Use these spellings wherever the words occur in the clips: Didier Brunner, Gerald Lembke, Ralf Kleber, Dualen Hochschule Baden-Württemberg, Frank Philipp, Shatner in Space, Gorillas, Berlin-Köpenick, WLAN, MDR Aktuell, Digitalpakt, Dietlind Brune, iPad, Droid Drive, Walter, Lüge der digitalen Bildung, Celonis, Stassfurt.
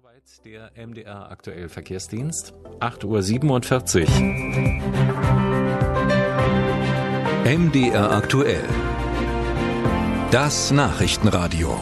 Soweit der MDR Aktuell Verkehrsdienst, 8:47 Uhr. MDR Aktuell, das Nachrichtenradio.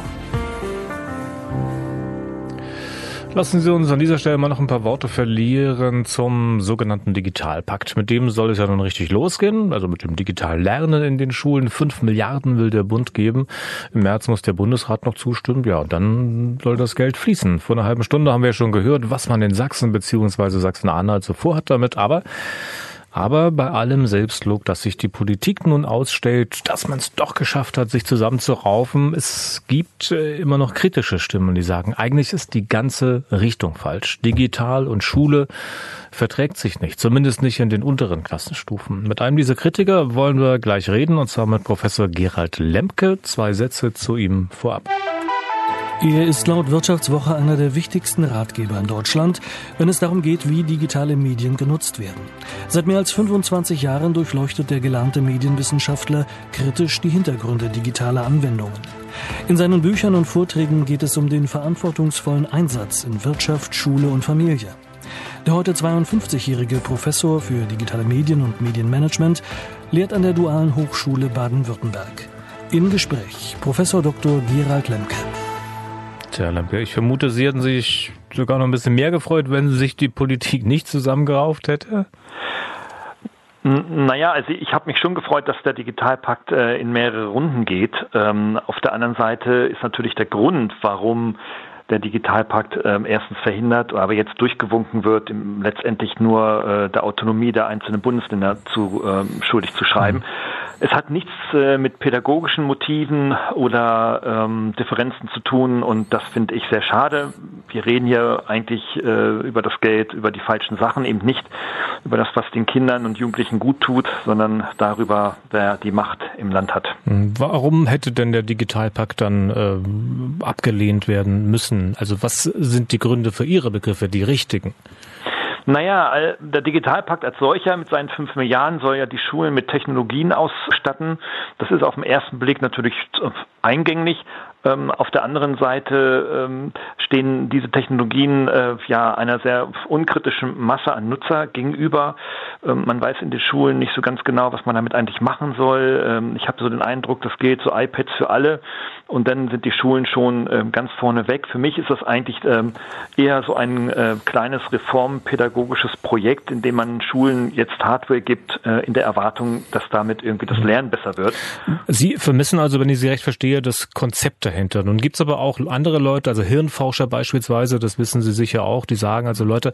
Lassen Sie uns an dieser Stelle mal noch ein paar Worte verlieren zum sogenannten Digitalpakt. Mit dem soll es ja nun richtig losgehen, also mit dem digitalen Lernen in den Schulen. 5 Milliarden will der Bund geben. Im März muss der Bundesrat noch zustimmen. Ja, und dann soll das Geld fließen. Vor einer halben Stunde haben wir ja schon gehört, was man in Sachsen bzw. Sachsen-Anhalt so vorhat damit. Aber bei allem Selbstlob, dass sich die Politik nun ausstellt, dass man es doch geschafft hat, sich zusammenzuraufen, es gibt immer noch kritische Stimmen, die sagen, eigentlich ist die ganze Richtung falsch. Digital und Schule verträgt sich nicht, zumindest nicht in den unteren Klassenstufen. Mit einem dieser Kritiker wollen wir gleich reden, und zwar mit Professor Gerald Lembke. 2 Sätze zu ihm vorab. Er ist laut Wirtschaftswoche einer der wichtigsten Ratgeber in Deutschland, wenn es darum geht, wie digitale Medien genutzt werden. Seit mehr als 25 Jahren durchleuchtet der gelernte Medienwissenschaftler kritisch die Hintergründe digitaler Anwendungen. In seinen Büchern und Vorträgen geht es um den verantwortungsvollen Einsatz in Wirtschaft, Schule und Familie. Der heute 52-jährige Professor für digitale Medien und Medienmanagement lehrt an der Dualen Hochschule Baden-Württemberg. Im Gespräch Professor Dr. Gerald Lembke. Herr Lembke, ich vermute, Sie hätten sich sogar noch ein bisschen mehr gefreut, wenn sich die Politik nicht zusammengerauft hätte? Naja, also ich habe mich schon gefreut, dass der Digitalpakt in mehrere Runden geht. Auf der anderen Seite ist natürlich der Grund, warum der Digitalpakt erstens verhindert, aber jetzt durchgewunken wird, letztendlich nur der Autonomie der einzelnen Bundesländer schuldig zu schreiben. Es hat nichts mit pädagogischen Motiven oder Differenzen zu tun, und das finde ich sehr schade. Wir reden hier eigentlich über das Geld, über die falschen Sachen, eben nicht über das, was den Kindern und Jugendlichen gut tut, sondern darüber, wer die Macht im Land hat. Warum hätte denn der Digitalpakt dann abgelehnt werden müssen? Also was sind die Gründe für Ihre Begriffe, die richtigen? Naja, der Digitalpakt als solcher mit seinen 5 Milliarden soll ja die Schulen mit Technologien ausstatten. Das ist auf den ersten Blick natürlich eingängig. Auf der anderen Seite stehen diese Technologien ja einer sehr unkritischen Masse an Nutzer gegenüber. Man weiß in den Schulen nicht so ganz genau, was man damit eigentlich machen soll. Ich habe so den Eindruck, das gilt so iPads für alle, und dann sind die Schulen schon ganz vorne weg. Für mich ist das eigentlich eher so ein kleines reformpädagogisches Projekt, in dem man Schulen jetzt Hardware gibt, in der Erwartung, dass damit irgendwie das Lernen besser wird. Sie vermissen also, wenn ich Sie recht verstehe, das Konzept dahinter. Nun gibt es aber auch andere Leute, also Hirnforscher beispielsweise, das wissen Sie sicher auch, die sagen also, Leute,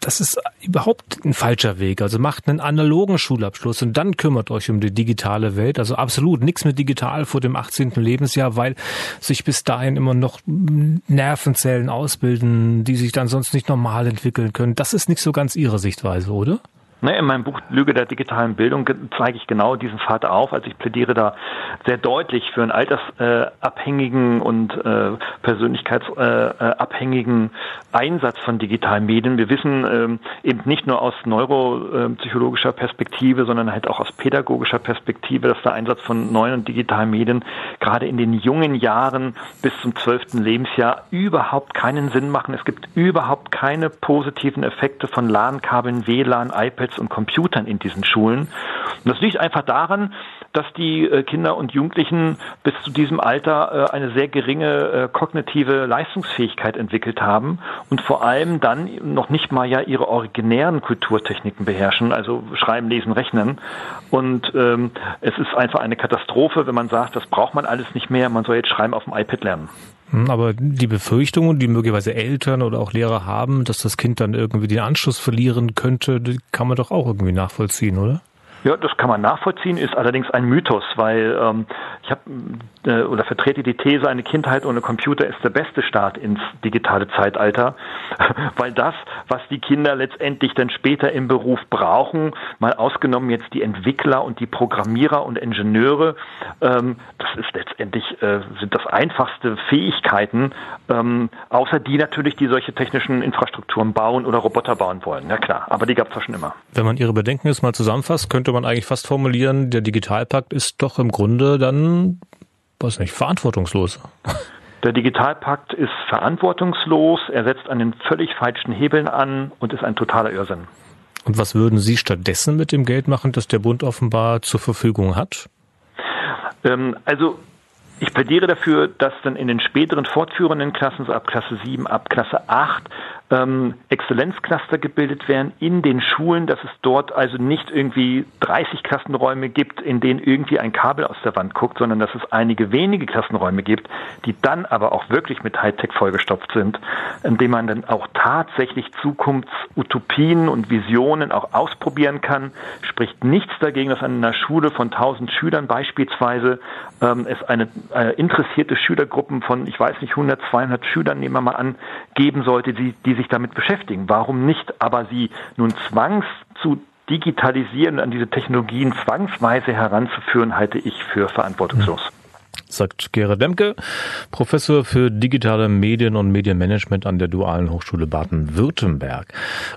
das ist überhaupt ein falscher Weg. Also macht einen analogen Schulabschluss und dann kümmert euch um die digitale Welt. Also absolut nichts mit digital vor dem 18. Lebensjahr, weil sich bis dahin immer noch Nervenzellen ausbilden, die sich dann sonst nicht normal entwickeln können. Das ist nicht so ganz Ihre Sichtweise, oder? In meinem Buch Lüge der digitalen Bildung zeige ich genau diesen Pfad auf. Also ich plädiere da sehr deutlich für einen altersabhängigen und persönlichkeitsabhängigen Einsatz von digitalen Medien. Wir wissen eben nicht nur aus neuropsychologischer Perspektive, sondern halt auch aus pädagogischer Perspektive, dass der Einsatz von neuen und digitalen Medien gerade in den jungen Jahren bis zum 12. Lebensjahr überhaupt keinen Sinn machen. Es gibt überhaupt keine positiven Effekte von LAN-Kabeln, WLAN, iPads und Computern in diesen Schulen. Und das liegt einfach daran, dass die Kinder und Jugendlichen bis zu diesem Alter eine sehr geringe kognitive Leistungsfähigkeit entwickelt haben und vor allem dann noch nicht mal ja ihre originären Kulturtechniken beherrschen, also Schreiben, Lesen, Rechnen. Und es ist einfach eine Katastrophe, wenn man sagt, das braucht man alles nicht mehr, man soll jetzt Schreiben auf dem iPad lernen. Aber die Befürchtungen, die möglicherweise Eltern oder auch Lehrer haben, dass das Kind dann irgendwie den Anschluss verlieren könnte, die kann man doch auch irgendwie nachvollziehen, oder? Ja, das kann man nachvollziehen, ist allerdings ein Mythos, weil ich habe oder vertrete die These, eine Kindheit ohne Computer ist der beste Start ins digitale Zeitalter, weil das, was die Kinder letztendlich dann später im Beruf brauchen, mal ausgenommen jetzt die Entwickler und die Programmierer und Ingenieure, das ist letztendlich sind das einfachste Fähigkeiten, außer die natürlich, die solche technischen Infrastrukturen bauen oder Roboter bauen wollen. Ja klar, aber die gab es ja schon immer. Wenn man Ihre Bedenken jetzt mal zusammenfasst, könnte man eigentlich fast formulieren, der Digitalpakt ist doch im Grunde dann, weiß nicht, verantwortungslos. Der Digitalpakt ist verantwortungslos, er setzt an den völlig falschen Hebeln an und ist ein totaler Irrsinn. Und was würden Sie stattdessen mit dem Geld machen, das der Bund offenbar zur Verfügung hat? Also ich plädiere dafür, dass dann in den späteren fortführenden Klassen, so ab Klasse 7, ab Klasse 8, Exzellenzcluster gebildet werden in den Schulen, dass es dort also nicht irgendwie 30 Klassenräume gibt, in denen irgendwie ein Kabel aus der Wand guckt, sondern dass es einige wenige Klassenräume gibt, die dann aber auch wirklich mit Hightech vollgestopft sind, indem man dann auch tatsächlich Zukunftsutopien und Visionen auch ausprobieren kann. Spricht nichts dagegen, dass an einer Schule von 1000 Schülern beispielsweise es eine interessierte Schülergruppen von, ich weiß nicht, 100, 200 Schülern, nehmen wir mal an, geben sollte, die sich damit beschäftigen. Warum nicht? Aber sie nun zwangs zu digitalisieren, an diese Technologien zwangsweise heranzuführen, halte ich für verantwortungslos. Sagt Gerald Lembke, Professor für digitale Medien und Medienmanagement an der Dualen Hochschule Baden-Württemberg.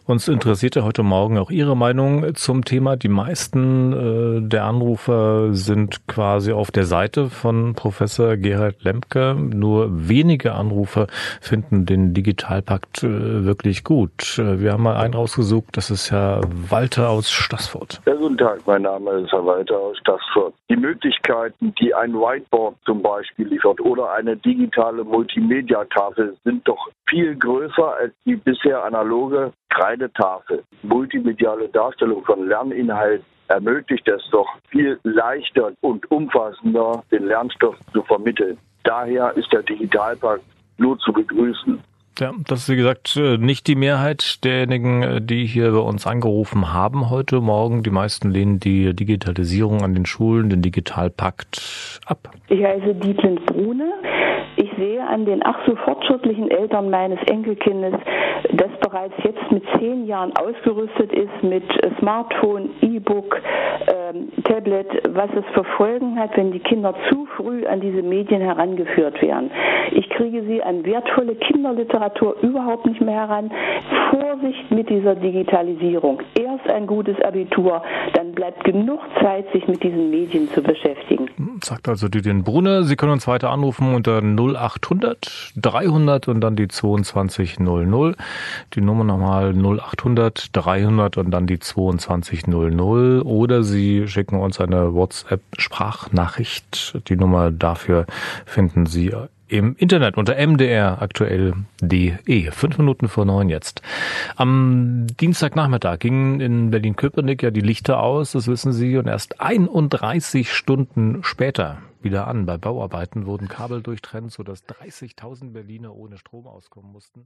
Uns interessierte heute Morgen auch Ihre Meinung zum Thema. Die meisten der Anrufer sind quasi auf der Seite von Professor Gerald Lembke. Nur wenige Anrufer finden den Digitalpakt wirklich gut. Wir haben mal einen rausgesucht, das ist Herr Walter aus Stassfurt. Ja, guten Tag, mein Name ist Herr Walter aus Stassfurt. Die Möglichkeiten, die ein Whiteboard zum Beispiel liefert oder eine digitale Multimedia-Tafel, sind doch viel größer als die bisher analoge Kreidetafel. Multimediale Darstellung von Lerninhalten ermöglicht es doch viel leichter und umfassender, den Lernstoff zu vermitteln. Daher ist der Digitalpakt nur zu begrüßen. Ja, das ist, wie gesagt, nicht die Mehrheit derjenigen, die hier bei uns angerufen haben heute Morgen. Die meisten lehnen die Digitalisierung an den Schulen, den Digitalpakt ab. Ich heiße Dietlind Brune. Ich sehe an den ach so fortschrittlichen Eltern meines Enkelkindes, das bereits jetzt mit 10 Jahren ausgerüstet ist mit Smartphone, E-Book, Tablet, was es für Folgen hat, wenn die Kinder zu früh an diese Medien herangeführt werden. Ich kriege sie an wertvolle Kinderliteratur überhaupt nicht mehr heran. Vorsicht mit dieser Digitalisierung. Erst ein gutes Abitur, dann bleibt genug Zeit, sich mit diesen Medien zu beschäftigen. Sagt also Didier Brunner. Sie können uns weiter anrufen unter 0800 300 und dann die 2200. Die Nummer nochmal 0800 300 und dann die 2200. Oder Sie schicken uns eine WhatsApp-Sprachnachricht. Die Nummer dafür finden Sie im Internet unter mdraktuell.de. 5 Minuten vor 9 jetzt. Am Dienstagnachmittag gingen in Berlin-Köpenick ja die Lichter aus, das wissen Sie, und erst 31 Stunden später wieder an. Bei Bauarbeiten wurden Kabel durchtrennt, sodass 30.000 Berliner ohne Strom auskommen mussten.